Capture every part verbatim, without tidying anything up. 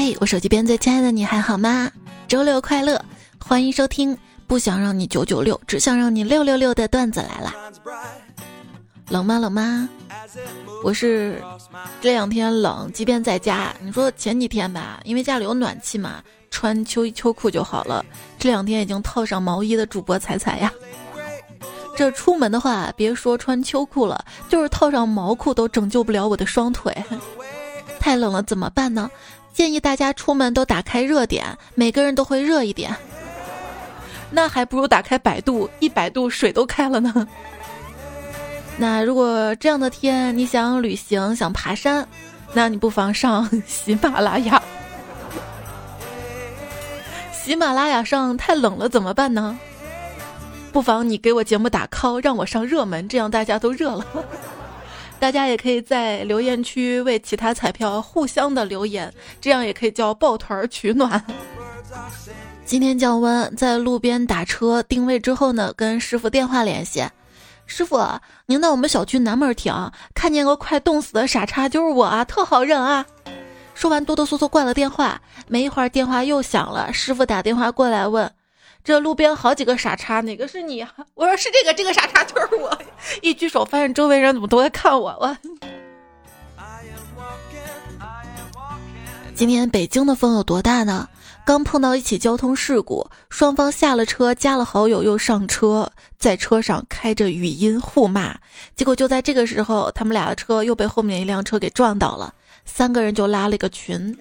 嘿、hey, 我手机边最亲爱的你还好吗？周六快乐，欢迎收听不想让你九九六只想让你六六六的段子来了。冷吗冷吗？我是这两天冷，即便在家，你说前几天吧，因为家里有暖气嘛，穿秋衣秋裤就好了。这两天已经套上毛衣的主播彩彩呀，这出门的话别说穿秋裤了，就是套上毛裤都拯救不了我的双腿。太冷了怎么办呢？建议大家出门都打开热点，每个人都会热一点。那还不如打开百度，一百度水都开了呢。那如果这样的天你想旅行想爬山，那你不妨上喜马拉雅。喜马拉雅上太冷了怎么办呢？不妨你给我节目打 call， 让我上热门，这样大家都热了。大家也可以在留言区为其他彩票互相的留言，这样也可以叫抱团取暖。今天降温，在路边打车定位之后呢，跟师傅电话联系。师傅，您到我们小区南门停，看见个快冻死的傻叉就是我啊，特好认啊。说完哆哆嗦嗦挂了电话，没一会儿电话又响了，师傅打电话过来问，这路边好几个傻叉，哪个是你啊？我说是这个，这个傻叉就是我。一举手发现周围人怎么都在看我。我今天北京的风有多大呢？刚碰到一起交通事故，双方下了车加了好友又上车，在车上开着语音互骂，结果就在这个时候他们俩的车又被后面一辆车给撞倒了，三个人就拉了一个群。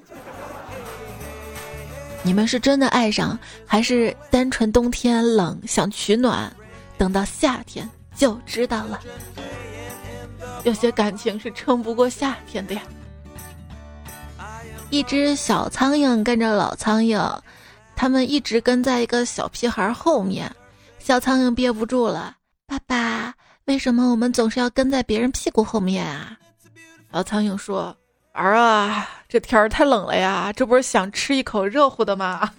你们是真的爱上，还是单纯冬天冷想取暖，等到夏天就知道了。有些感情是撑不过夏天的呀。一只小苍蝇跟着老苍蝇，他们一直跟在一个小屁孩后面。小苍蝇憋不住了，爸爸，为什么我们总是要跟在别人屁股后面啊？老苍蝇说，儿啊，这天儿太冷了呀，这不是想吃一口热乎的吗？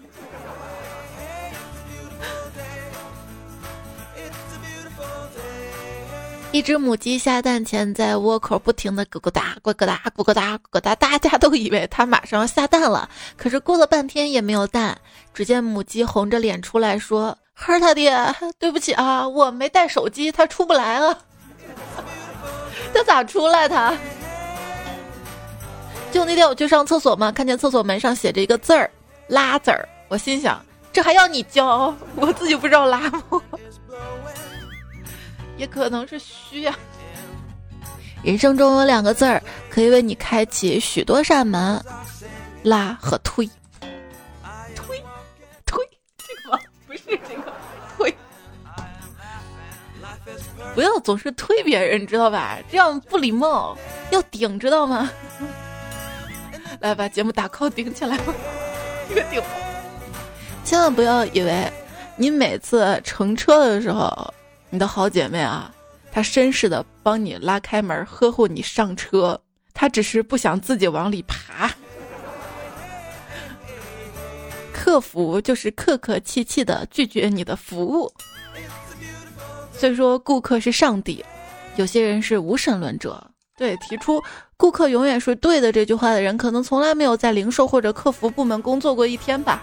一只母鸡下蛋前在窝口不停的咕咕哒咕咕哒咕咕哒咕咕哒，大家都以为它马上要下蛋了，可是过了半天也没有蛋。只见母鸡红着脸出来说，呵，他爹，对不起啊，我没带手机，它出不来啊。它咋出来？它就那天我去上厕所嘛，看见厕所门上写着一个字儿，拉字儿，我心想这还要你教，我自己不知道拉吗？也可能是虚啊。人生中有两个字儿可以为你开启许多扇门，拉和推。推推这个不是这个推，不要总是推别人，知道吧？这样不礼貌，要顶，知道吗？来把节目打 call 顶起来吧，这个顶。千万不要以为你每次乘车的时候，你的好姐妹啊，她绅士的帮你拉开门，呵护你上车，她只是不想自己往里爬。客服就是客客气气的拒绝你的服务。所以说顾客是上帝，有些人是无神论者。对，提出顾客永远是对的这句话的人，可能从来没有在零售或者客服部门工作过一天吧。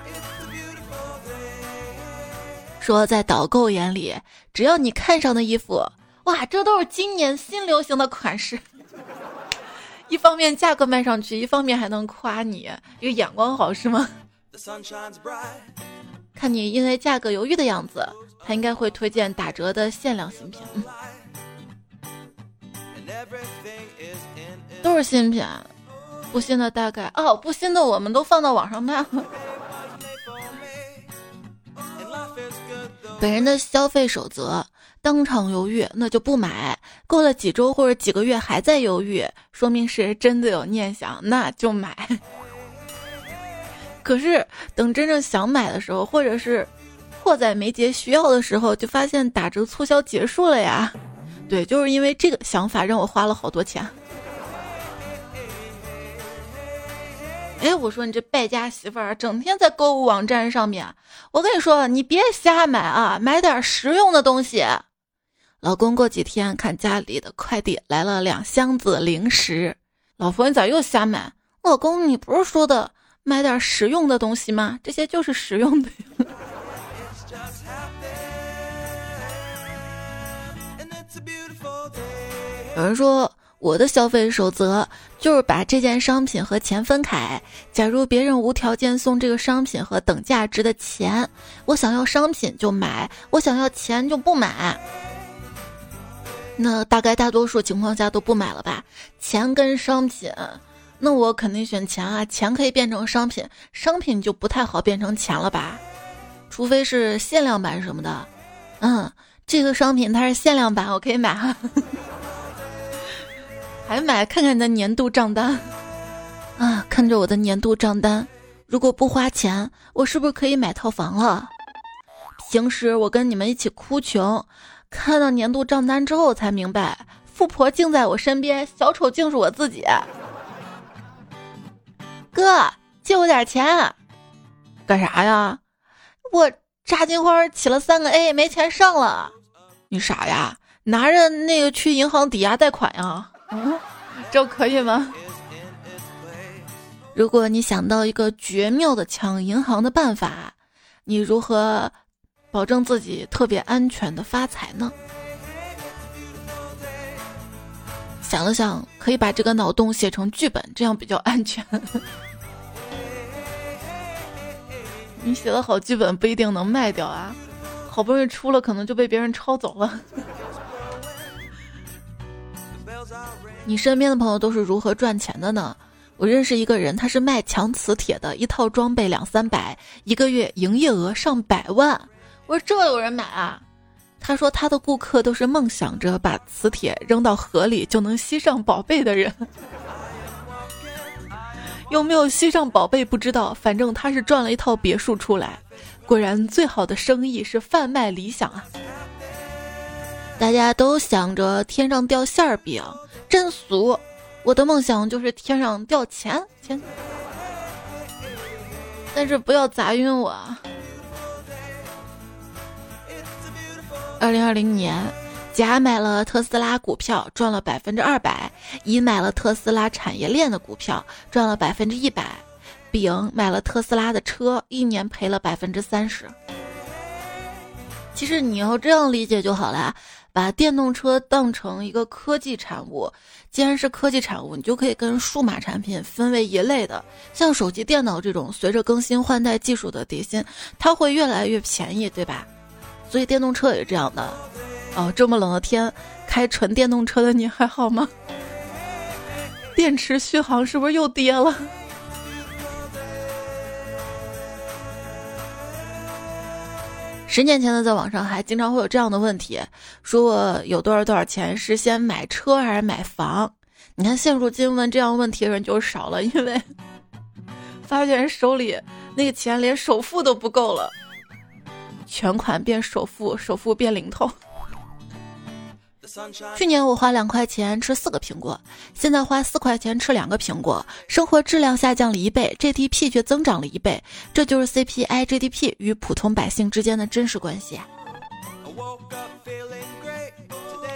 说在导购眼里，只要你看上的衣服，哇，这都是今年新流行的款式。一方面价格卖上去，一方面还能夸你这个眼光好，是吗？看你因为价格犹豫的样子，他应该会推荐打折的限量新品。都是新品，不新的大概哦，不新的我们都放到网上卖了。本人的消费守则，当场犹豫那就不买，过了几周或者几个月还在犹豫，说明是真的有念想，那就买。可是等真正想买的时候，或者是迫在眉睫需要的时候，就发现打折促销结束了呀。对，就是因为这个想法让我花了好多钱。哎，我说你这败家媳妇儿，整天在购物网站上面，我跟你说，你别瞎买啊，买点实用的东西。老公过几天看家里的快递来了两箱子零食，老婆，你咋又瞎买？老公，你不是说的买点实用的东西吗？这些就是实用的。有人说，我的消费守则就是把这件商品和钱分开。假如别人无条件送这个商品和等价值的钱，我想要商品就买，我想要钱就不买。那大概大多数情况下都不买了吧？钱跟商品，那我肯定选钱啊！钱可以变成商品，商品就不太好变成钱了吧？除非是限量版什么的。嗯，这个商品它是限量版，我可以买哈。还买？看看你的年度账单啊！看着我的年度账单，如果不花钱，我是不是可以买套房了？平时我跟你们一起哭穷，看到年度账单之后才明白，富婆竟在我身边，小丑竟是我自己。哥，借我点钱。干啥呀？我炸金花起了三个 A， 没钱上了。你傻呀？拿着那个去银行抵押贷款呀？嗯，这可以吗？如果你想到一个绝妙的抢银行的办法，你如何保证自己特别安全的发财呢？想了想，可以把这个脑洞写成剧本，这样比较安全。你写的好剧本不一定能卖掉啊，好不容易出了，可能就被别人抄走了。你身边的朋友都是如何赚钱的呢？我认识一个人，他是卖强磁铁的，一套装备两三百，一个月营业额上百万。我说这有人买啊？他说他的顾客都是梦想着把磁铁扔到河里就能吸上宝贝的人。有没有吸上宝贝不知道，反正他是赚了一套别墅出来。果然最好的生意是贩卖理想啊！大家都想着天上掉馅儿饼，真俗。我的梦想就是天上掉钱钱，但是不要砸晕我。二零二零年，甲买了特斯拉股票，赚了百分之二百；乙买了特斯拉产业链的股票，赚了百分之一百；丙买了特斯拉的车，一年赔了百分之三十。其实你要这样理解就好了，把电动车当成一个科技产物，既然是科技产物，你就可以跟数码产品分为一类的。像手机、电脑这种随着更新换代技术的迭新，它会越来越便宜，对吧？所以电动车也是这样的。哦，这么冷的天，开纯电动车的你还好吗？电池续航是不是又跌了？十年前呢，在网上还经常会有这样的问题，说我有多少多少钱，是先买车还是买房？你看现如今问这样问题的人就少了，因为发现手里那个钱连首付都不够了，全款变首付，首付变零头。去年我花两块钱吃四个苹果，现在花四块钱吃两个苹果，生活质量下降了一倍 ，G D P 却增长了一倍，这就是 C P I G D P 与普通百姓之间的真实关系。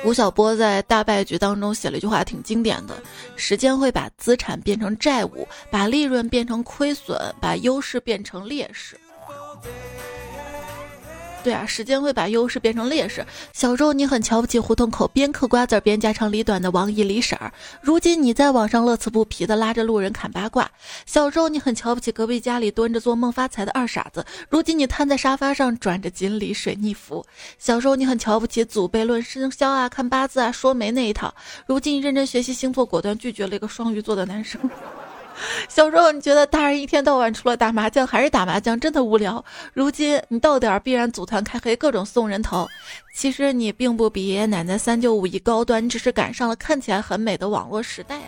吴晓波在《大败局》当中写了一句话挺经典的：时间会把资产变成债务，把利润变成亏损，把优势变成劣势。对啊，时间会把优势变成劣势。小时候你很瞧不起胡同口边嗑瓜子边家长里短的王姨李婶儿，如今你在网上乐此不疲地拉着路人侃八卦。小时候你很瞧不起隔壁家里蹲着做梦发财的二傻子，如今你瘫在沙发上转着锦鲤水逆服。小时候你很瞧不起祖辈论生肖啊、看八字啊、说媒那一套，如今认真学习星座，果断拒绝了一个双鱼座的男生。小时候你觉得大人一天到晚除了打麻将还是打麻将，真的无聊，如今你到点儿必然组团开黑，各种送人头。其实你并不比爷爷奶奶三九五一高端，只是赶上了看起来很美的网络时代啊。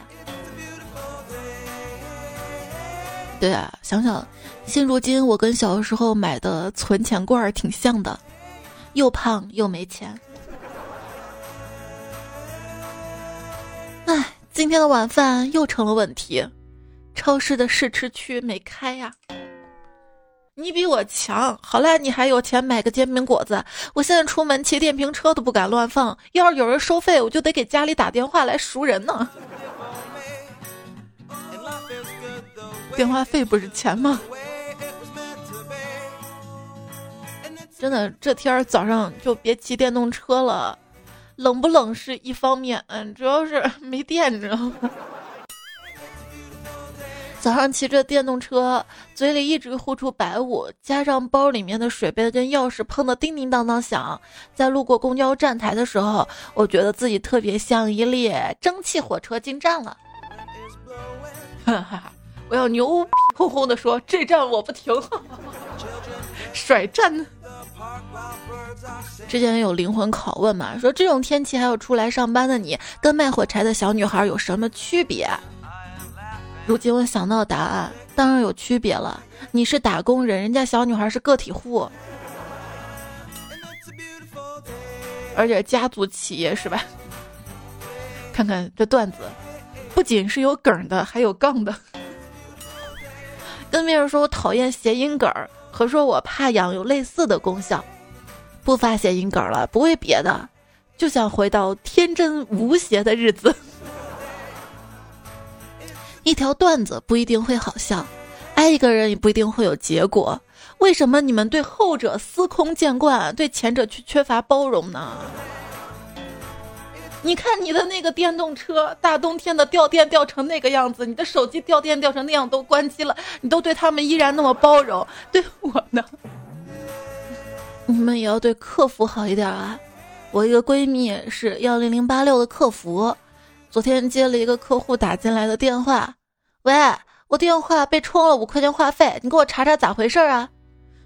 对啊，想想现如今我跟小时候买的存钱罐挺像的，又胖又没钱。唉，今天的晚饭又成了问题，超市的试吃区没开呀、啊！你比我强，好赖你还有钱买个煎饼果子。我现在出门骑电瓶车都不敢乱放，要是有人收费，我就得给家里打电话来赎人呢。电话费不是钱吗？真的，这天早上就别骑电动车了，冷不冷是一方面，嗯，主要是没电，你知道吗？早上骑着电动车，嘴里一直呼出白雾，加上包里面的水杯跟钥匙碰得叮叮当当响。在路过公交站台的时候，我觉得自己特别像一列蒸汽火车进站了。哈哈，我要牛皮哄哄地说，这站我不停，甩站。之前有灵魂拷问嘛，说这种天气还有出来上班的你，跟卖火柴的小女孩有什么区别？如今我想到答案，当然有区别了。你是打工人，人家小女孩是个体户，而且家族企业是吧？看看这段子，不仅是有梗的，还有杠的。跟别人说我讨厌谐音梗儿，和说我怕痒有类似的功效。不发谐音梗了，不为别的，就想回到天真无邪的日子。一条段子不一定会好笑，爱一个人也不一定会有结果，为什么你们对后者司空见惯，对前者却缺乏包容呢？你看你的那个电动车，大冬天的掉电掉成那个样子，你的手机掉电掉成那样都关机了，你都对他们依然那么包容，对我呢？你们也要对客服好一点啊！我一个闺蜜是一零零八六的客服，昨天接了一个客户打进来的电话，喂，我电话被充了五块钱话费，你给我查查咋回事啊？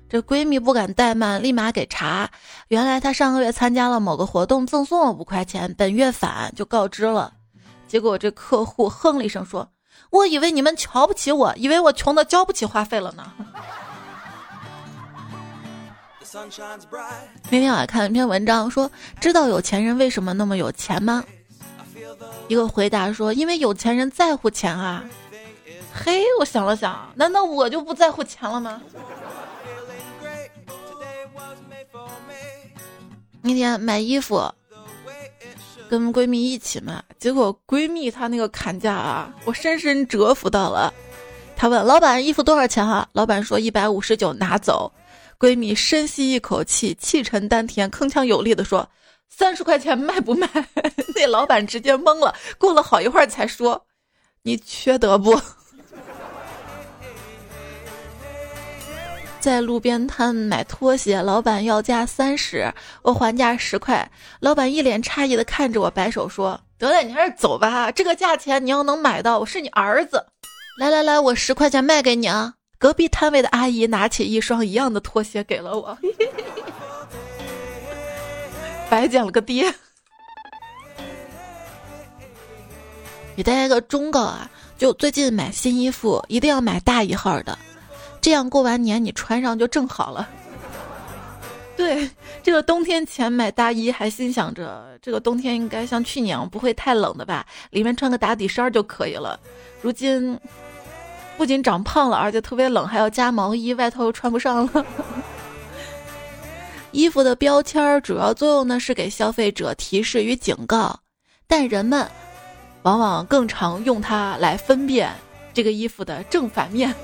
这闺蜜不敢怠慢，立马给查。原来她上个月参加了某个活动，赠送了五块钱，本月返就告知了。结果这客户哼了一声说：“我以为你们瞧不起我，以为我穷的交不起话费了呢。”那天我看一篇文章说，知道有钱人为什么那么有钱吗？一个回答说，因为有钱人在乎钱啊。嘿，我想了想，难道我就不在乎钱了吗？那天买衣服跟闺蜜一起买，结果闺蜜她那个砍价啊，我深深折服到了。她问老板衣服多少钱啊，老板说一百五十九，拿走。闺蜜深吸一口气，气沉丹田，铿锵有力地说，三十块钱卖不卖？那老板直接懵了，过了好一会儿才说，你缺德不？在路边摊买拖鞋，老板要价三十，我还价十块，老板一脸诧异的看着我，摆手说，得了，你还是走吧，这个价钱你要能买到，我是你儿子。来来来，我十块钱卖给你啊。隔壁摊位的阿姨拿起一双一样的拖鞋给了我。白捡了个爹。给大家一个忠告啊，就最近买新衣服一定要买大一号的，这样过完年你穿上就正好了。对，这个冬天前买大衣还心想着这个冬天应该像去年不会太冷的吧，里面穿个打底衫就可以了。如今不仅长胖了，而且特别冷，还要加毛衣，外套又穿不上了。衣服的标签主要作用呢是给消费者提示与警告，但人们往往更常用它来分辨这个衣服的正反面。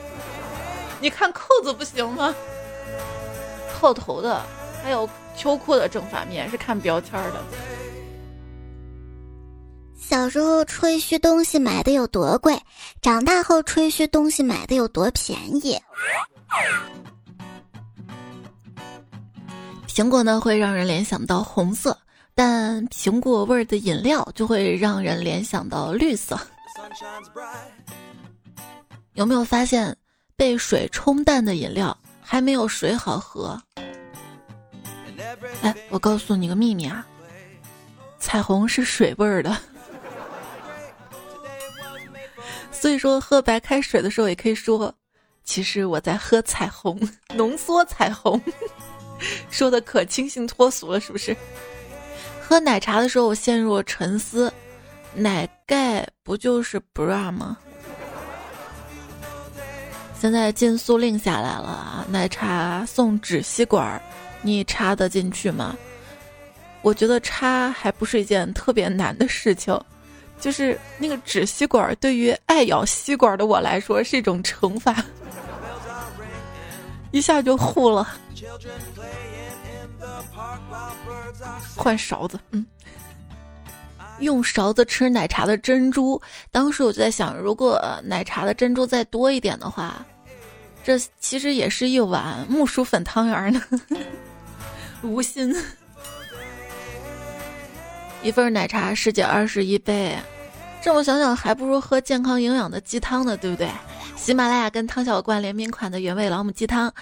你看扣子不行吗？套头的还有秋裤的正反面是看标签的。小时候吹嘘东西买的有多贵，长大后吹嘘东西买的有多便宜。苹果呢会让人联想到红色，但苹果味的饮料就会让人联想到绿色。有没有发现被水冲淡的饮料还没有水好喝？哎，我告诉你个秘密啊，彩虹是水味的。所以说喝白开水的时候也可以说，其实我在喝彩虹，浓缩彩虹。说的可清新脱俗了，是不是？喝奶茶的时候我陷入沉思，奶盖不就是 bra 吗？现在禁塑令下来了啊，奶茶送纸吸管，你插得进去吗？我觉得插还不是一件特别难的事情，就是那个指吸管对于爱咬吸管的我来说是一种惩罚，一下就糊了。换勺子，嗯，用勺子吃奶茶的珍珠。当时我就在想，如果奶茶的珍珠再多一点的话，这其实也是一碗木薯粉汤圆呢。无心。一份奶茶十几二十一杯，这么想想还不如喝健康营养的鸡汤呢，对不对？喜马拉雅跟汤小罐联名款的原味老母鸡汤，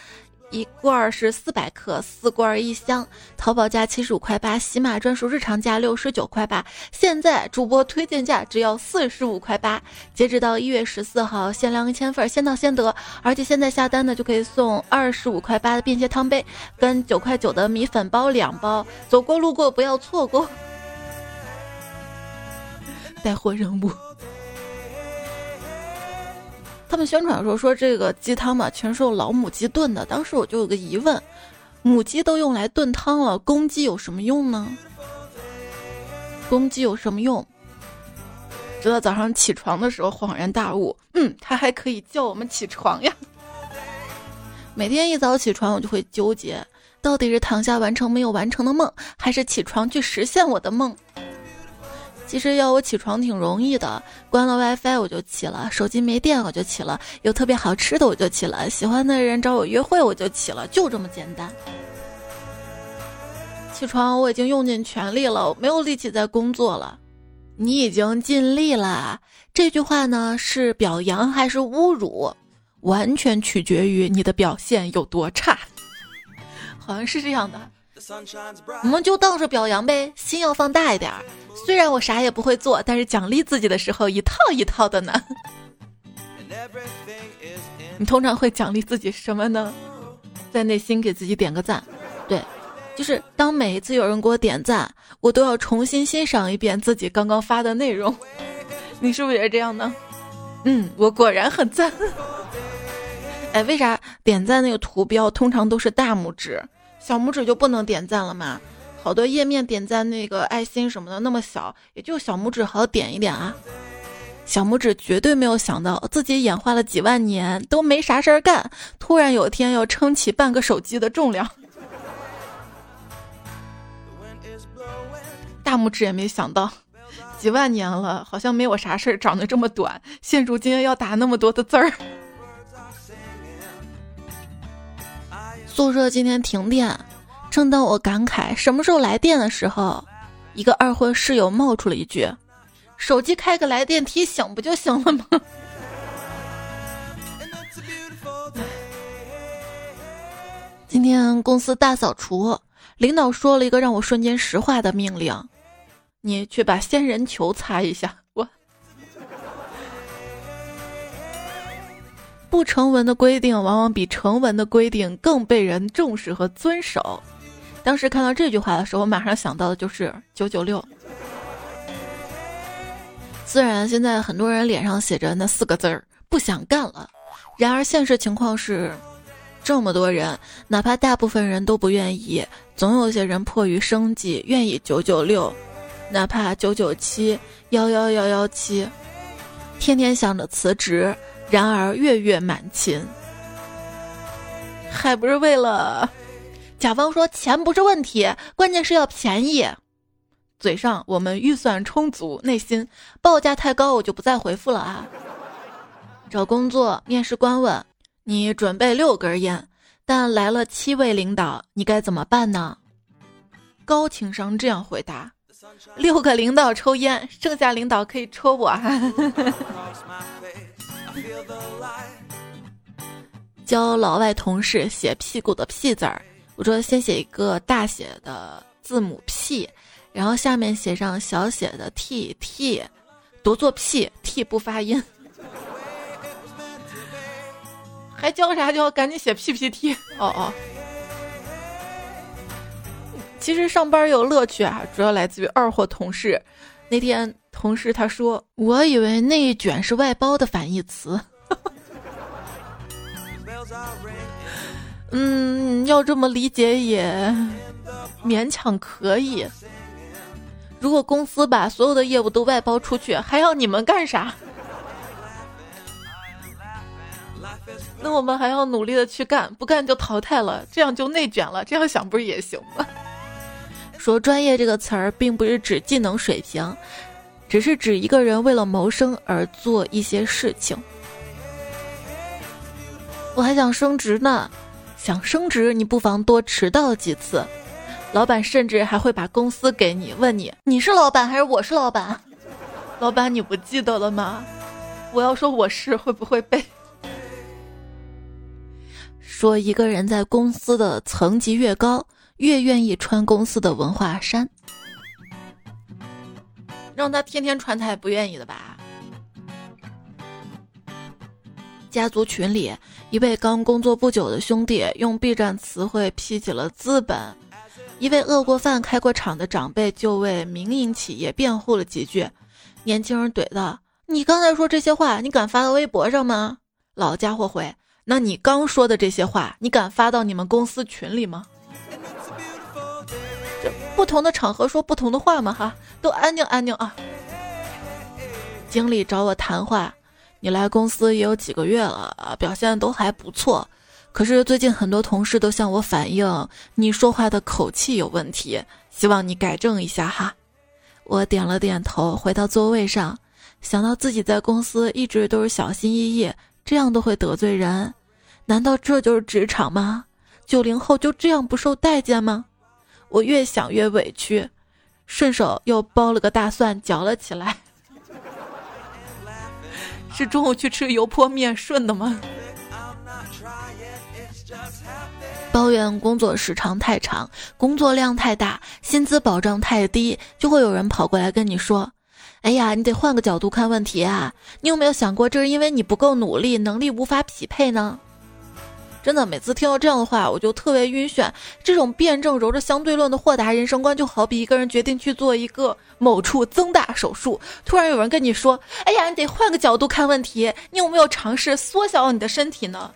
一罐是四百克，四罐一箱，淘宝价七十五块八，喜马专属日常价六十九块八，现在主播推荐价只要四十五块八，截止到一月十四号，限量一千份，先到先得。而且现在下单呢，就可以送二十五块八的便携汤杯，跟九块九的米粉包两包，走过路过不要错过。带货任务。他们宣传的时候说这个鸡汤嘛，全是用老母鸡炖的。当时我就有个疑问，母鸡都用来炖汤了，公鸡有什么用呢？公鸡有什么用？直到早上起床的时候恍然大悟，嗯，它还可以叫我们起床呀。每天一早起床，我就会纠结，到底是躺下完成没有完成的梦，还是起床去实现我的梦。其实要我起床挺容易的，关了 WiFi 我就起了，手机没电我就起了，有特别好吃的我就起了，喜欢的人找我约会我就起了，就这么简单。起床我已经用尽全力了，我没有力气再工作了。你已经尽力了，这句话呢是表扬还是侮辱，完全取决于你的表现有多差。好像是这样的。我们就当是表扬呗，心要放大一点。虽然我啥也不会做，但是奖励自己的时候一套一套的呢。你通常会奖励自己什么呢？在内心给自己点个赞。对，就是当每一次有人给我点赞，我都要重新欣赏一遍自己刚刚发的内容。你是不是也是这样呢？嗯，我果然很赞。哎，为啥点赞那个图标通常都是大拇指？小拇指就不能点赞了嘛？好多页面点赞那个爱心什么的那么小，也就小拇指好点一点啊。小拇指绝对没有想到自己演化了几万年都没啥事儿干，突然有一天要撑起半个手机的重量。大拇指也没想到几万年了好像没有啥事儿长得这么短，现如今要打那么多的字儿。宿舍今天停电，正当我感慨什么时候来电的时候，一个二婚室友冒出了一句：手机开个来电提醒不就行了吗？今天公司大扫除，领导说了一个让我瞬间石化的命令：你去把仙人球擦一下。我不成文的规定往往比成文的规定更被人重视和遵守。当时看到这句话的时候，我马上想到的就是九九六。虽然现在很多人脸上写着那四个字儿不想干了，然而现实情况是这么多人，哪怕大部分人都不愿意，总有些人迫于生计愿意九九六，哪怕九九七、一一一一七，天天想着辞职，然而月月满勤，还不是为了甲方说钱不是问题，关键是要便宜。嘴上我们预算充足，内心报价太高我就不再回复了啊。找工作面试官问你准备六根烟，但来了七位领导，你该怎么办呢？高情商这样回答：六个领导抽烟，剩下领导可以抽我啊。教老外同事写屁股的屁字儿，我说先写一个大写的字母 P， 然后下面写上小写的 T T， 读作 P T 不发音。还教啥教？赶紧写 P P T。哦哦，其实上班有乐趣啊，主要来自于二货同事。那天同事他说：“我以为那一卷是外包的反义词。”嗯，要这么理解也勉强可以。如果公司把所有的业务都外包出去，还要你们干啥？那我们还要努力的去干，不干就淘汰了，这样就内卷了，这样想不是也行吗？说专业这个词儿并不是指技能水平，只是指一个人为了谋生而做一些事情。我还想升职呢，想升职你不妨多迟到几次，老板甚至还会把公司给你，问你你是老板还是我是老板？老板你不记得了吗？我要说我是会不会被？说一个人在公司的层级越高，越愿意穿公司的文化衫。让他天天穿他也不愿意的吧。家族群里，一位刚工作不久的兄弟用 B 站词汇批起了资本，一位饿过饭开过厂的长辈就为民营企业辩护了几句，年轻人怼道：“你刚才说这些话，你敢发到微博上吗？”老家伙回：“那你刚说的这些话，你敢发到你们公司群里吗？”这不同的场合说不同的话嘛，哈，都安静安静啊。经理找我谈话，你来公司也有几个月了啊，表现都还不错，可是最近很多同事都向我反映，你说话的口气有问题，希望你改正一下哈。我点了点头，回到座位上，想到自己在公司一直都是小心翼翼，这样都会得罪人。难道这就是职场吗？九零后就这样不受待见吗？我越想越委屈，顺手又包了个大蒜嚼了起来。是中午去吃油泼面顺的吗？抱怨工作时长太长，工作量太大，薪资保障太低，就会有人跑过来跟你说，哎呀，你得换个角度看问题啊，你有没有想过这是因为你不够努力，能力无法匹配呢？真的，每次听到这样的话我就特别晕眩。这种辩证揉着相对论的豁达人生观，就好比一个人决定去做一个某处增大手术，突然有人跟你说，哎呀，你得换个角度看问题，你有没有尝试缩小你的身体呢？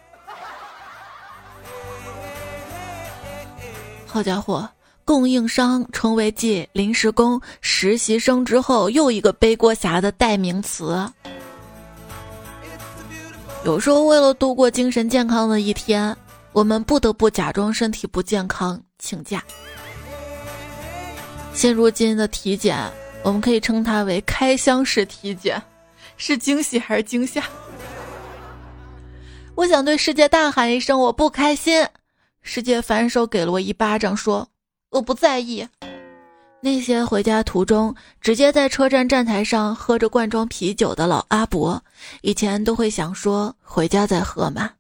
好家伙，供应商成为继临时工、实习生之后又一个背锅侠的代名词。有时候为了度过精神健康的一天，我们不得不假装身体不健康请假。现如今的体检，我们可以称它为开箱式体检，是惊喜还是惊吓？我想对世界大喊一声我不开心，世界反手给了我一巴掌说我不在意。那些回家途中直接在车站站台上喝着罐装啤酒的老阿伯，以前都会想说回家再喝嘛，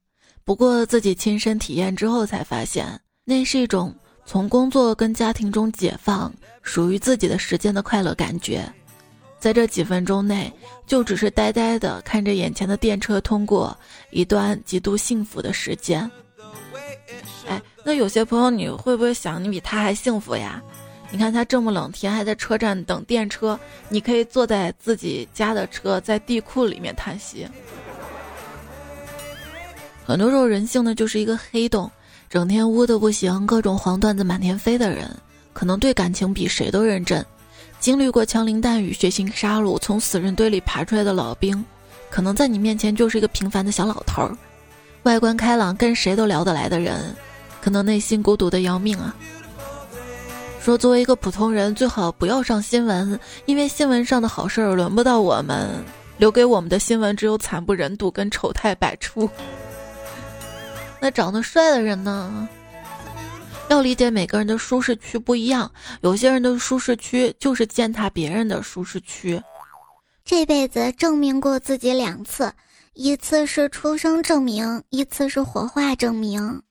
不过自己亲身体验之后才发现，那是一种从工作跟家庭中解放属于自己的时间的快乐感觉。在这几分钟内，就只是呆呆地看着眼前的电车通过，一段极度幸福的时间。哎，那有些朋友你会不会想，你比他还幸福呀？你看他这么冷天还在车站等电车，你可以坐在自己家的车，在地库里面叹息。很多时候人性呢就是一个黑洞，整天污的不行，各种黄段子满天飞的人，可能对感情比谁都认真。经历过枪林弹雨、血腥杀戮，从死人堆里爬出来的老兵，可能在你面前就是一个平凡的小老头儿。外观开朗、跟谁都聊得来的人，可能内心孤独的要命啊。说作为一个普通人，最好不要上新闻，因为新闻上的好事儿轮不到我们，留给我们的新闻只有惨不忍睹跟丑态百出。那长得帅的人呢，要理解每个人的舒适区不一样，有些人的舒适区就是践踏别人的舒适区。这辈子证明过自己两次，一次是出生证明，一次是火化证明。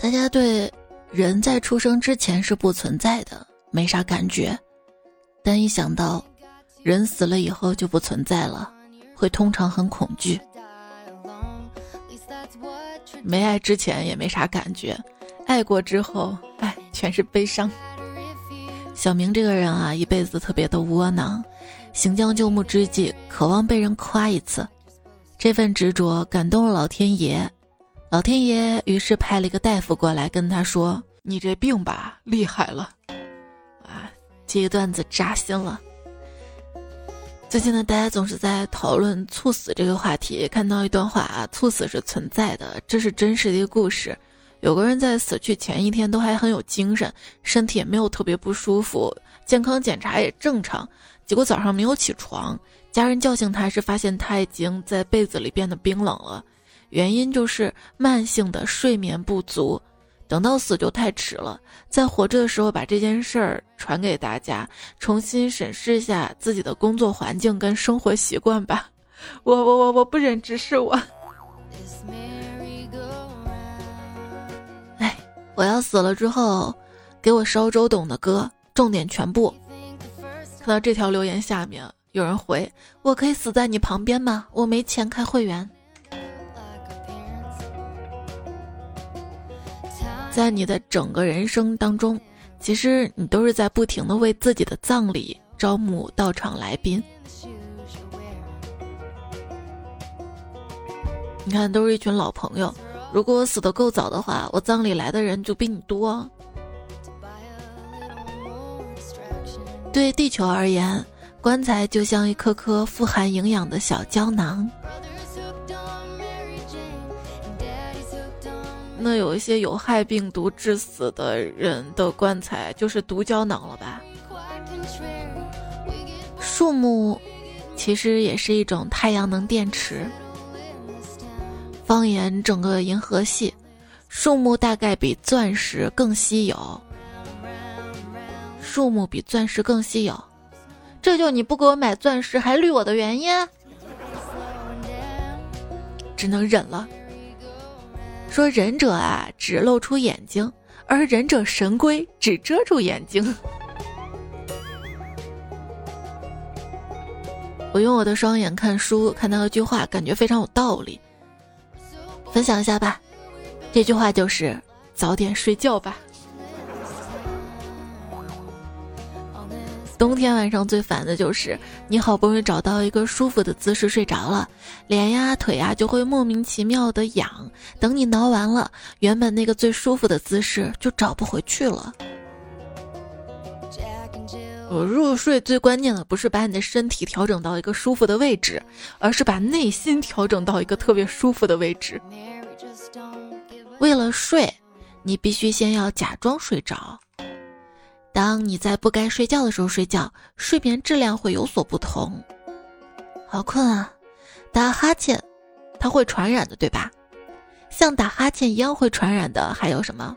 大家对人在出生之前是不存在的，没啥感觉，但一想到人死了以后就不存在了，会通常很恐惧。没爱之前也没啥感觉，爱过之后，哎，全是悲伤。小明这个人啊，一辈子特别的窝囊，行将就木之际，渴望被人夸一次，这份执着感动了老天爷，老天爷于是派了一个大夫过来跟他说，你这病吧厉害了啊，这个段子扎心了。最近呢，大家总是在讨论猝死这个话题，看到一段话啊，猝死是存在的，这是真实的一个故事。有个人在死去前一天都还很有精神，身体也没有特别不舒服，健康检查也正常，结果早上没有起床，家人叫醒他时发现他已经在被子里变得冰冷了，原因就是慢性的睡眠不足。等到死就太迟了，在活着的时候把这件事儿传给大家，重新审视一下自己的工作环境跟生活习惯吧。我我我我不忍直视我。哎，我要死了之后，给我烧周董的歌，重点全部。看到这条留言下面有人回：我可以死在你旁边吗？我没钱开会员。在你的整个人生当中，其实你都是在不停地为自己的葬礼招募到场来宾。你看，都是一群老朋友，如果我死得够早的话，我葬礼来的人就比你多。对地球而言，棺材就像一颗颗富含营养的小胶囊。那有一些有害病毒致死的人的棺材就是毒胶囊了吧。树木其实也是一种太阳能电池。放眼整个银河系，树木大概比钻石更稀有，树木比钻石更稀有，这就是你不给我买钻石还绿我的原因，只能忍了。说忍者啊，只露出眼睛，而忍者神龟只遮住眼睛。我用我的双眼看书，看到一句话，感觉非常有道理，分享一下吧。这句话就是：早点睡觉吧。冬天晚上最烦的就是，你好不容易找到一个舒服的姿势睡着了，脸呀腿呀就会莫名其妙的痒，等你挠完了，原本那个最舒服的姿势就找不回去了。我入睡最关键的不是把你的身体调整到一个舒服的位置，而是把内心调整到一个特别舒服的位置。为了睡，你必须先要假装睡着。当你在不该睡觉的时候睡觉，睡眠质量会有所不同。好困啊，打哈欠，它会传染的，对吧？像打哈欠一样会传染的还有什么？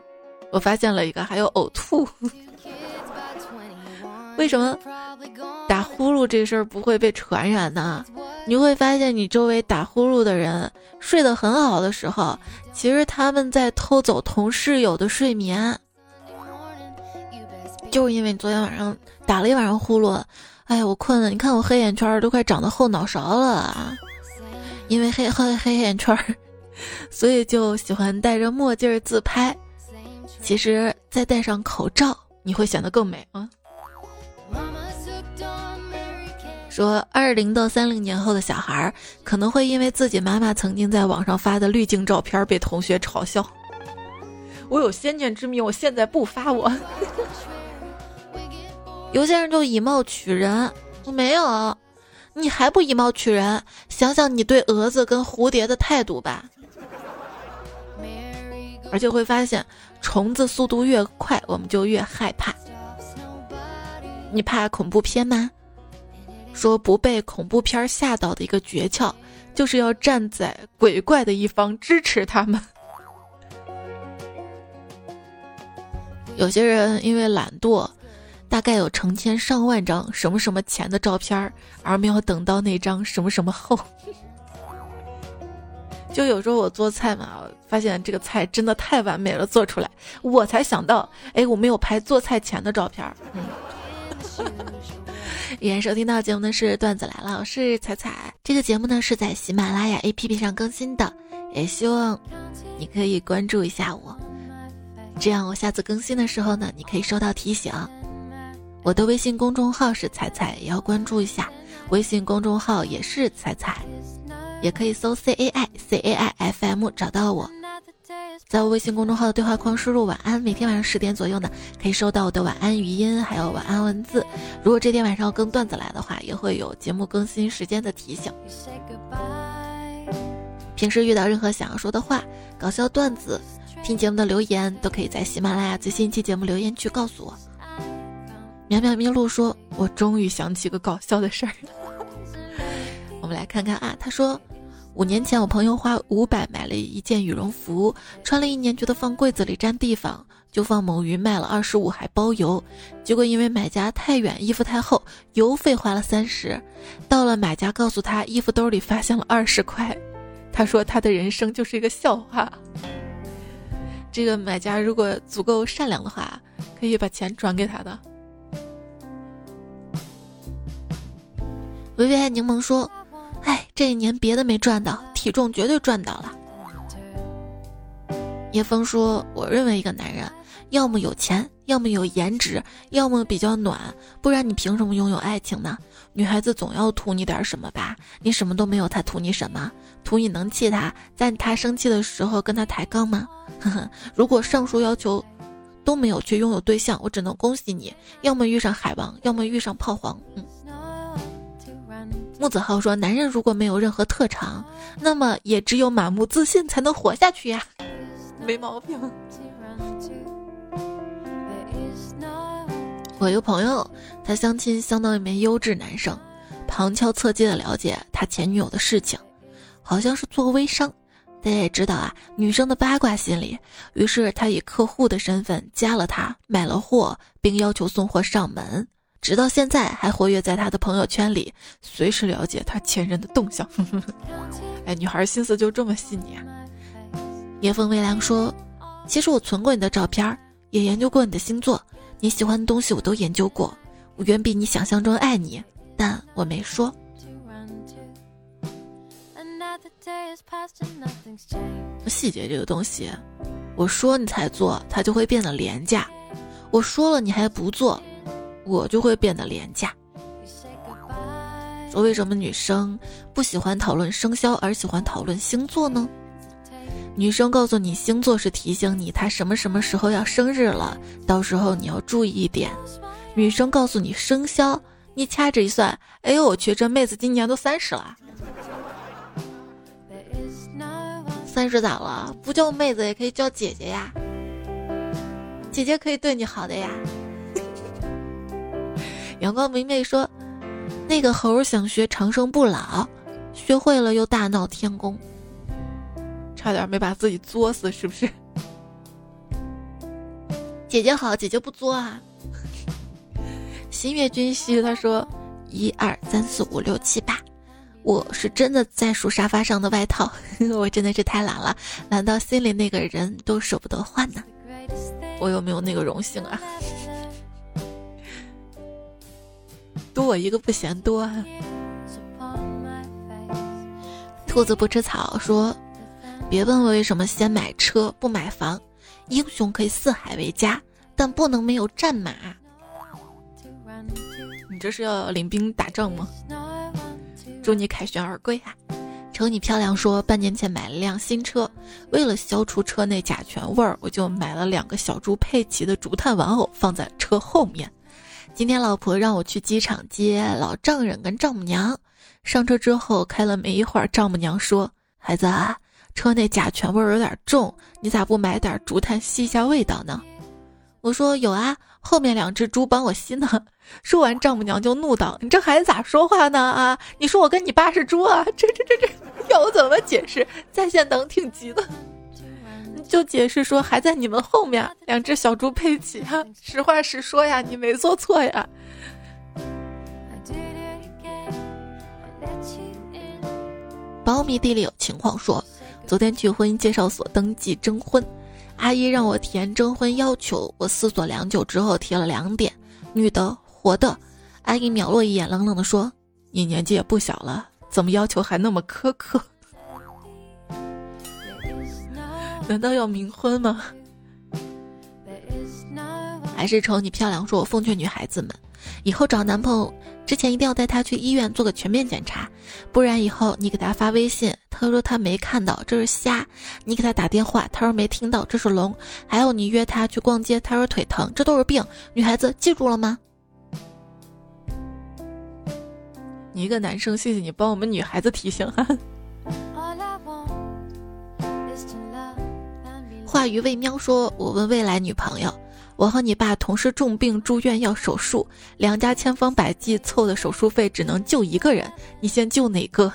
我发现了一个，还有呕吐。为什么打呼噜这事儿不会被传染呢？你会发现你周围打呼噜的人睡得很好的时候，其实他们在偷走同室友的睡眠。就是因为你昨天晚上打了一晚上呼噜，哎呀，我困了，你看我黑眼圈都快长到后脑勺了啊！因为黑黑黑眼圈，所以就喜欢戴着墨镜自拍。其实再戴上口罩，你会显得更美啊！说二零到三零年后的小孩可能会因为自己妈妈曾经在网上发的滤镜照片被同学嘲笑。我有先见之明，我现在不发我。有些人就以貌取人，没有，你还不以貌取人？想想你对蛾子跟蝴蝶的态度吧。而且会发现，虫子速度越快，我们就越害怕。你怕恐怖片吗？说不被恐怖片吓到的一个诀窍，就是要站在鬼怪的一方，支持他们。有些人因为懒惰，大概有成千上万张什么什么前的照片，而没有等到那张什么什么后。就有时候我做菜嘛，发现这个菜真的太完美了，做出来我才想到，哎，我没有拍做菜前的照片。嗯，依然收听到节目的是段子来了，我是彩彩。这个节目呢是在喜马拉雅 A P P 上更新的，也希望你可以关注一下我，这样我下次更新的时候呢，你可以收到提醒。我的微信公众号是彩彩，也要关注一下，微信公众号也是彩彩，也可以搜 C A I C A I F M 找到我。在我微信公众号的对话框输入晚安，每天晚上十点左右呢可以收到我的晚安语音还有晚安文字。如果这天晚上要跟段子来的话，也会有节目更新时间的提醒。平时遇到任何想要说的话、搞笑段子、听节目的留言，都可以在喜马拉雅最新一期节目留言区告诉我。苗苗迷路说，我终于想起个搞笑的事儿了。我们来看看啊，他说五年前我朋友花五百买了一件羽绒服，穿了一年觉得放柜子里占地方，就放某鱼卖了二十五，还包邮。结果因为买家太远，衣服太厚，邮费花了三十，到了买家告诉他衣服兜里发现了二十块。他说他的人生就是一个笑话。这个买家如果足够善良的话，可以把钱转给他的。微微爱柠檬说，哎，这一年别的没赚到，体重绝对赚到了。叶枫说，我认为一个男人要么有钱，要么有颜值，要么比较暖，不然你凭什么拥有爱情呢？女孩子总要图你点什么吧，你什么都没有，她图你什么？图你能气她，在她生气的时候跟她抬杠吗？呵呵，如果上述要求都没有去拥有对象，我只能恭喜你，要么遇上海王，要么遇上炮黄。嗯。木子浩说，男人如果没有任何特长，那么也只有满目自信才能活下去呀。没毛病。我一个朋友，他相亲相到一名优质男生，旁敲侧击的了解他前女友的事情，好像是做微商。大家也知道啊，女生的八卦心理，于是他以客户的身份加了他，买了货，并要求送货上门。直到现在还活跃在他的朋友圈里，随时了解他前任的动向。哎，女孩心思就这么细腻啊。叶枫微凉说，其实我存过你的照片，也研究过你的星座，你喜欢的东西我都研究过，我远比你想象中爱你，但我没说。细节这个东西，我说你才做，它就会变得廉价，我说了你还不做，我就会变得廉价。说为什么女生不喜欢讨论生肖而喜欢讨论星座呢？女生告诉你星座是提醒你她什么什么时候要生日了，到时候你要注意一点。女生告诉你生肖，你掐指一算，哎呦我去，这妹子今年都三十了。三十咋了？不叫妹子也可以叫姐姐呀，姐姐可以对你好的呀。阳光明媚说，那个猴想学长生不老，学会了又大闹天宫，差点没把自己作死，是不是？姐姐好，姐姐不作啊。新月君熙他说，一二三四五六七八，我是真的在数沙发上的外套。我真的是太懒了，懒到心里那个人都舍不得换呢。我有没有那个荣幸啊？多我一个不嫌多啊。兔子不吃草说，别问我为什么先买车不买房，英雄可以四海为家，但不能没有战马。你这是要领兵打仗吗？祝你凯旋而归啊。瞅你漂亮说，半年前买了辆新车，为了消除车内甲醛味儿，我就买了两个小猪佩奇的竹炭玩偶放在车后面。今天老婆让我去机场接老丈人跟丈母娘，上车之后开了没一会儿，丈母娘说，孩子啊，车内甲醛味儿有点重，你咋不买点竹炭吸一下味道呢？我说有啊，后面两只猪帮我吸呢。说完丈母娘就怒道，你这孩子咋说话呢啊？你说我跟你爸是猪啊？这这这这要我怎么解释？在线等挺急的，就解释说还在你们后面两只小猪佩奇啊，实话实说呀，你没做错呀。苞米地里有情况说，昨天去婚姻介绍所登记征婚，阿姨让我填征婚要求，我思索良久之后提了两点，女的活的。阿姨瞄了一眼，冷冷地说，你年纪也不小了，怎么要求还那么苛刻？难道要冥婚吗？还是瞅你漂亮说，我奉劝女孩子们，以后找男朋友之前一定要带他去医院做个全面检查，不然以后你给他发微信，他说他没看到，这是瞎；你给他打电话，他说没听到，这是聋；还有你约他去逛街，他说腿疼，这都是病。女孩子记住了吗？你一个男生，谢谢你帮我们女孩子提醒哈。话语未喵说，我问未来女朋友，我和你爸同时重病住院要手术，两家千方百计凑的手术费只能救一个人，你先救哪个？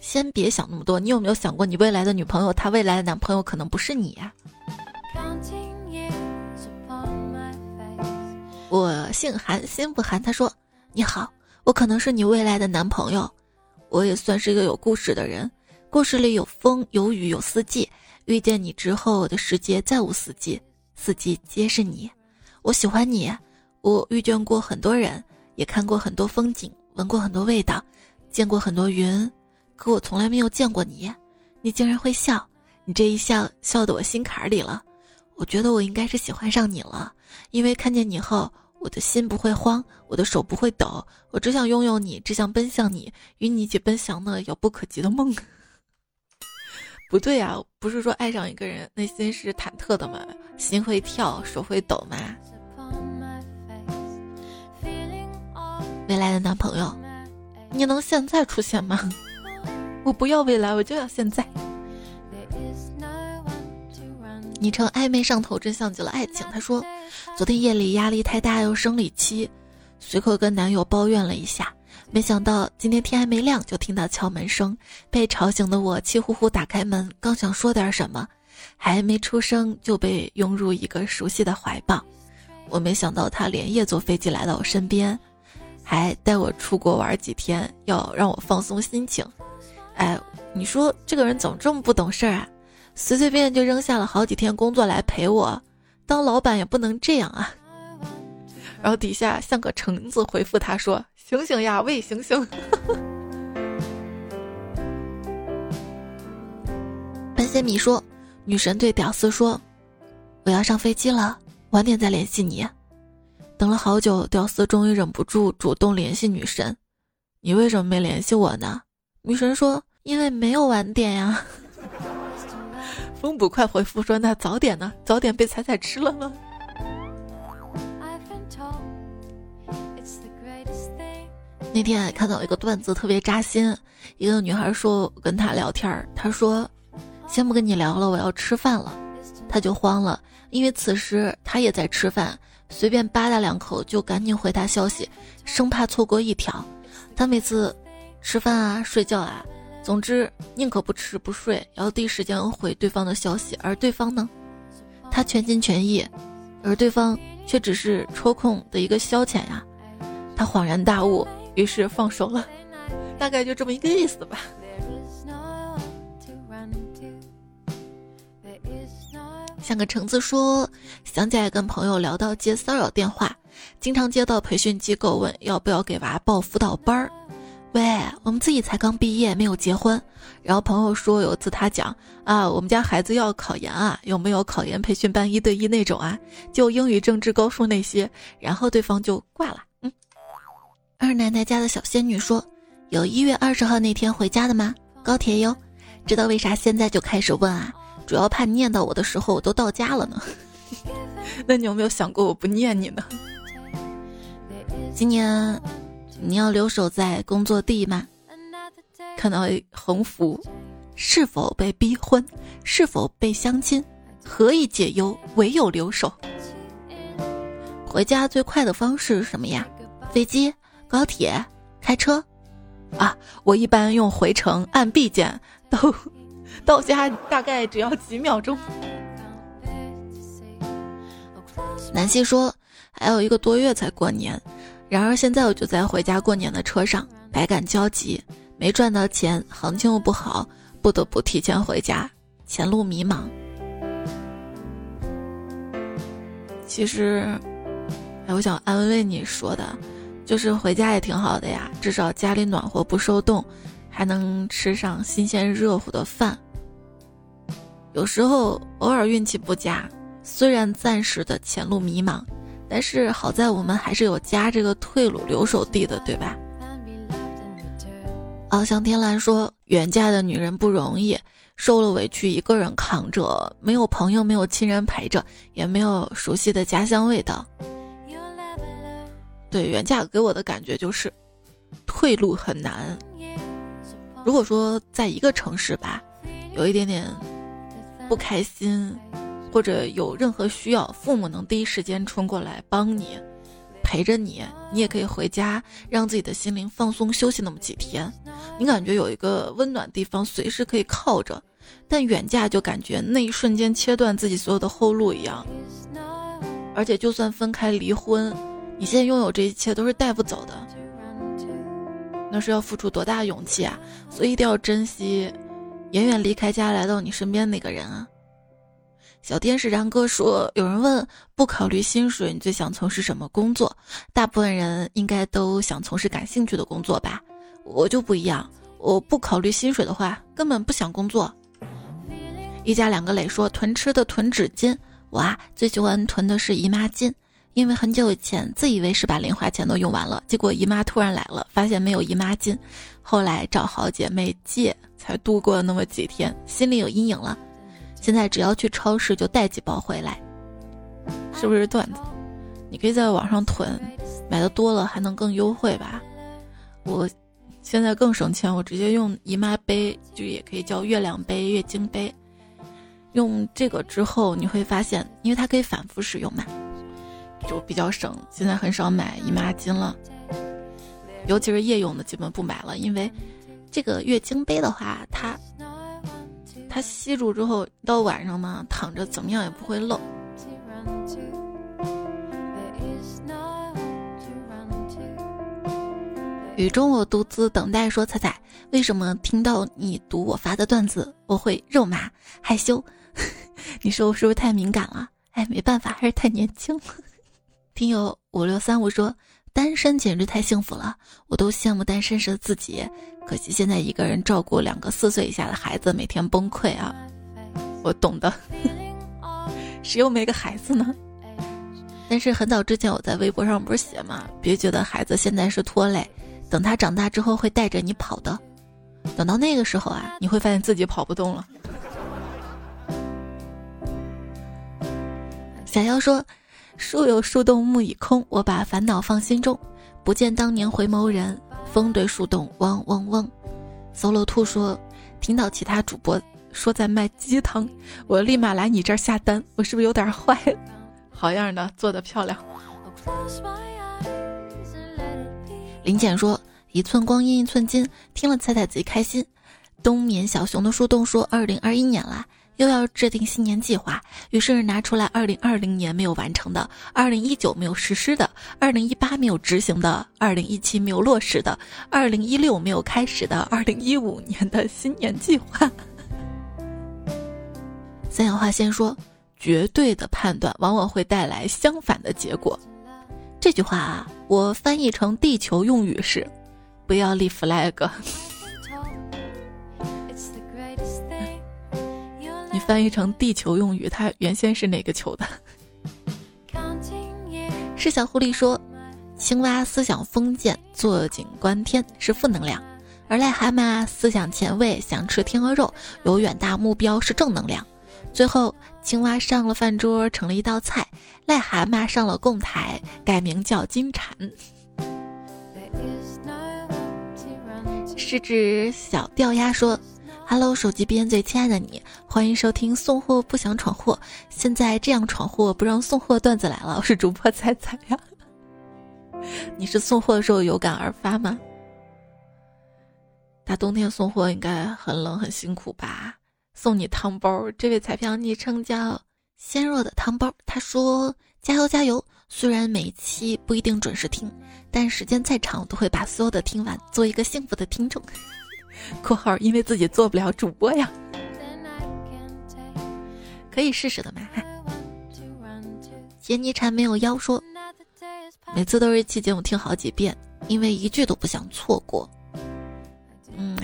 先别想那么多，你有没有想过你未来的女朋友，她未来的男朋友可能不是你呀、啊？我姓韩，心不寒。他说：“你好，我可能是你未来的男朋友，我也算是一个有故事的人，故事里有风有雨有四季，遇见你之后的世界再无四季。”四季皆是你，我喜欢你，我遇见过很多人，也看过很多风景，闻过很多味道，见过很多云，可我从来没有见过你。你竟然会笑，你这一笑笑得我心坎里了。我觉得我应该是喜欢上你了，因为看见你后，我的心不会慌，我的手不会抖，我只想拥有你，只想奔向你，与你一起奔向那遥不可及的梦。不对啊，不是说爱上一个人内心是忐忑的吗？心会跳，手会抖吗？未来的男朋友，你能现在出现吗？我不要未来，我就要现在。昵称暧昧上头真像极了爱情。他说，昨天夜里压力太大又生理期，随口跟男友抱怨了一下，没想到今天天还没亮就听到敲门声，被吵醒的我气呼呼打开门，刚想说点什么，还没出声就被拥入一个熟悉的怀抱。我没想到他连夜坐飞机来到我身边，还带我出国玩几天，要让我放松心情。哎，你说这个人怎么这么不懂事啊？随随便便就扔下了好几天工作来陪我，当老板也不能这样啊。然后底下像个橙子回复他说，醒醒呀，喂，醒醒！班仙米说，女神对屌丝说，我要上飞机了，晚点再联系你。等了好久，屌丝终于忍不住主动联系女神，你为什么没联系我呢？女神说，因为没有晚点呀。风捕快回复说，那早点呢？早点被彩彩吃了吗？那天看到一个段子特别扎心，一个女孩说我跟她聊天，她说先不跟你聊了，我要吃饭了。她就慌了，因为此时她也在吃饭，随便吧嗒两口就赶紧回她消息，生怕错过一条。她每次吃饭啊睡觉啊，总之宁可不吃不睡，要第一时间回对方的消息，而对方呢，她全心全意，而对方却只是抽空的一个消遣呀、啊。她恍然大悟，于是放手了，大概就这么一个意思吧。像个橙子说，想起来跟朋友聊到接骚扰电话，经常接到培训机构问要不要给娃报辅导班儿。喂，我们自己才刚毕业，没有结婚。然后朋友说，有次他讲啊，我们家孩子要考研啊，有没有考研培训班一对一那种啊？就英语、政治、高数那些。然后对方就挂了。嗯。二奶奶家的小仙女说，有一月二十号那天回家的吗？高铁哟。知道为啥现在就开始问啊？主要怕念到我的时候我都到家了呢。那你有没有想过我不念你呢？今年你要留守在工作地吗？看到横幅，是否被逼婚，是否被相亲，何以解忧，唯有留守。回家最快的方式是什么呀？飞机、高铁、开车啊，我一般用回程按 B 键，到到家大概只要几秒钟。南希说，还有一个多月才过年，然而现在我就在回家过年的车上，百感交集，没赚到钱，行情又不好，不得不提前回家，前路迷茫。其实，哎，我想安慰你说的。就是回家也挺好的呀，至少家里暖和不受冻，还能吃上新鲜热乎的饭。有时候偶尔运气不佳，虽然暂时的前路迷茫，但是好在我们还是有家这个退路留守地的，对吧？翱翔天蓝说，远嫁的女人不容易，受了委屈一个人扛着，没有朋友，没有亲人陪着，也没有熟悉的家乡味道。对，远嫁给我的感觉就是退路很难。如果说在一个城市吧，有一点点不开心或者有任何需要，父母能第一时间冲过来帮你，陪着你，你也可以回家让自己的心灵放松休息那么几天，你感觉有一个温暖地方随时可以靠着。但远嫁就感觉那一瞬间切断自己所有的后路一样，而且就算分开离婚，你现在拥有这一切都是带不走的，那是要付出多大勇气啊！所以一定要珍惜远远离开家来到你身边那个人啊。小天使然哥说，有人问，不考虑薪水，你最想从事什么工作？大部分人应该都想从事感兴趣的工作吧，我就不一样，我不考虑薪水的话根本不想工作。一家两个磊说，囤吃的囤纸巾，我啊最喜欢囤的是姨妈巾，因为很久以前自以为是把零花钱都用完了，结果姨妈突然来了，发现没有姨妈巾，后来找好姐妹借，才度过了那么几天，心里有阴影了。现在只要去超市就带几包回来，是不是段子？你可以在网上囤，买的多了还能更优惠吧。我现在更省钱，我直接用姨妈杯，就也可以叫月亮杯、月经杯。用这个之后你会发现，因为它可以反复使用嘛，就比较省。现在很少买姨妈巾了，尤其是夜用的基本不买了，因为这个月经杯的话，它。它吸住之后到晚上嘛，躺着怎么样也不会漏。雨中我独自等待说，彩彩，为什么听到你读我发的段子我会肉麻害羞？你说我是不是太敏感了？哎，没办法，还是太年轻了。听友五六三五说，单身简直太幸福了，我都羡慕单身时的自己，可惜现在一个人照顾两个四岁以下的孩子，每天崩溃啊！我懂的，谁又没个孩子呢？但是很早之前我在微博上不是写嘛，别觉得孩子现在是拖累，等他长大之后会带着你跑的，等到那个时候啊，你会发现自己跑不动了。小妖说，树有树洞，木已空，我把烦恼放心中，不见当年回眸人，风对树洞嗡嗡嗡。Solo 兔说，听到其他主播说在卖鸡汤，我立马来你这儿下单，我是不是有点坏了？好样的，做得漂亮。林简说，一寸光阴一寸金，听了彩彩贼开心。冬眠小熊的树洞说，二零二一年啦。又要制定新年计划，于是拿出来二零二零年没有完成的，二零一九没有实施的，二零一八没有执行的，二零一七没有落实的，二零一六没有开始的，二零一五年的新年计划。三氧化先说，绝对的判断往往会带来相反的结果。这句话啊，我翻译成地球用语是，不要立 flag。翻译成地球用语，它原先是哪个球的？是小狐狸说，青蛙思想封建，坐井观天，是负能量；而癞蛤蟆思想前卫，想吃天鹅肉，有远大目标，是正能量。最后，青蛙上了饭桌，成了一道菜；癞蛤蟆上了供台，改名叫金蝉。是指小钓鸭说，Hello， 手机边最亲爱的你，欢迎收听送货不想闯祸，现在这样闯祸不让送货段子来了，我是主播彩彩呀。你是送货的时候有感而发吗？大冬天送货应该很冷很辛苦吧？送你汤包，这位彩票昵称叫鲜若的汤包，他说加油加油，虽然每一期不一定准时听，但时间再长我都会把所有的听完，做一个幸福的听众。括号因为自己做不了主播呀，可以试试的嘛。杰尼禅没有腰说，每次都是一期节目听好几遍，因为一句都不想错过。嗯，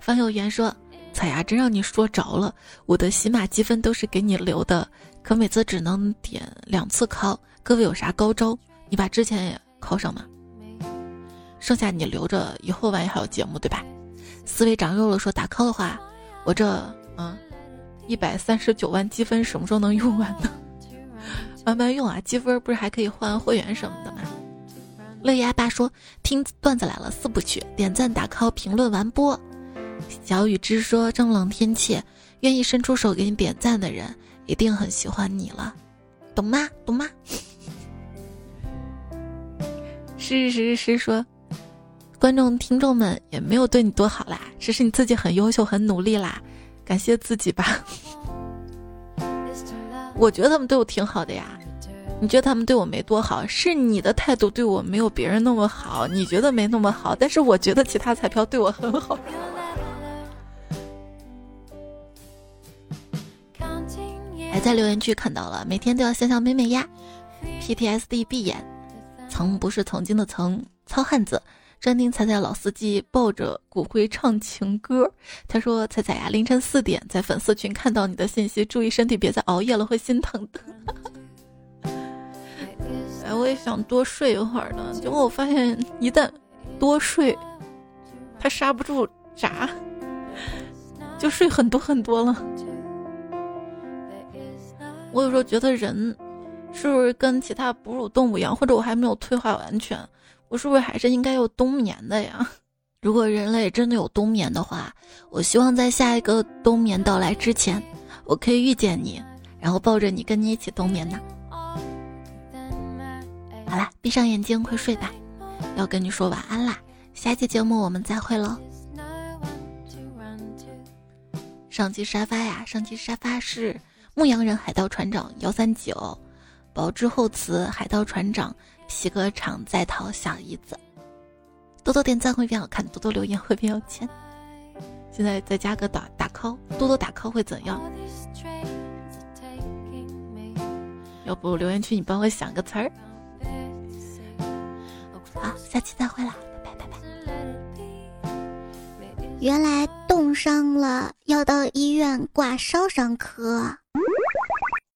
方有缘说，彩牙真让你说着了，我的喜马积分都是给你留的，可每次只能点两次考。各位有啥高招？你把之前也考上吗？剩下你留着，以后万一还有节目，对吧？思维长肉了说，打 call 的话，我这嗯一百三十九万积分什么时候能用完呢？慢慢用啊，积分不是还可以换会员什么的吗？乐爷爸说，听段子来了四部曲，点赞打 call 评论完播。小雨之说，正冷天气，愿意伸出手给你点赞的人，一定很喜欢你了，懂吗？懂吗？是是是说，观众听众们也没有对你多好啦，只是你自己很优秀很努力啦，感谢自己吧。我觉得他们对我挺好的呀，你觉得他们对我没多好，是你的态度对我没有别人那么好，你觉得没那么好，但是我觉得其他彩票对我很好。还在留言区看到了，每天都要想想美美呀。 P T S D 闭眼，曾不是曾经的曾，糙汉子专盯彩彩老司机抱着骨灰唱情歌。他说，彩彩呀，凌晨四点在粉丝群看到你的信息，注意身体别再熬夜了，会心疼的。哎，我也想多睡一会儿呢，结果我发现一旦多睡，他刹不住闸，就睡很多很多了。我有时候觉得人是不是跟其他哺乳动物一样，或者我还没有退化完全，我是不是还是应该有冬眠的呀？如果人类真的有冬眠的话，我希望在下一个冬眠到来之前，我可以遇见你，然后抱着你跟你一起冬眠呢。好啦，闭上眼睛快睡吧，要跟你说晚安啦，下期节目我们再会喽。上期沙发呀，上期沙发是牧羊人海盗船长一三九，宝之后词海盗船长，皮革厂在逃小姨子。多多点赞会变好看，多多留言会变有钱。现在再加个打打 call， 多多打 call 会怎样？要不留言区你帮我想个词儿。好，下期再会啦，拜拜拜拜。原来冻伤了要到医院挂烧伤科。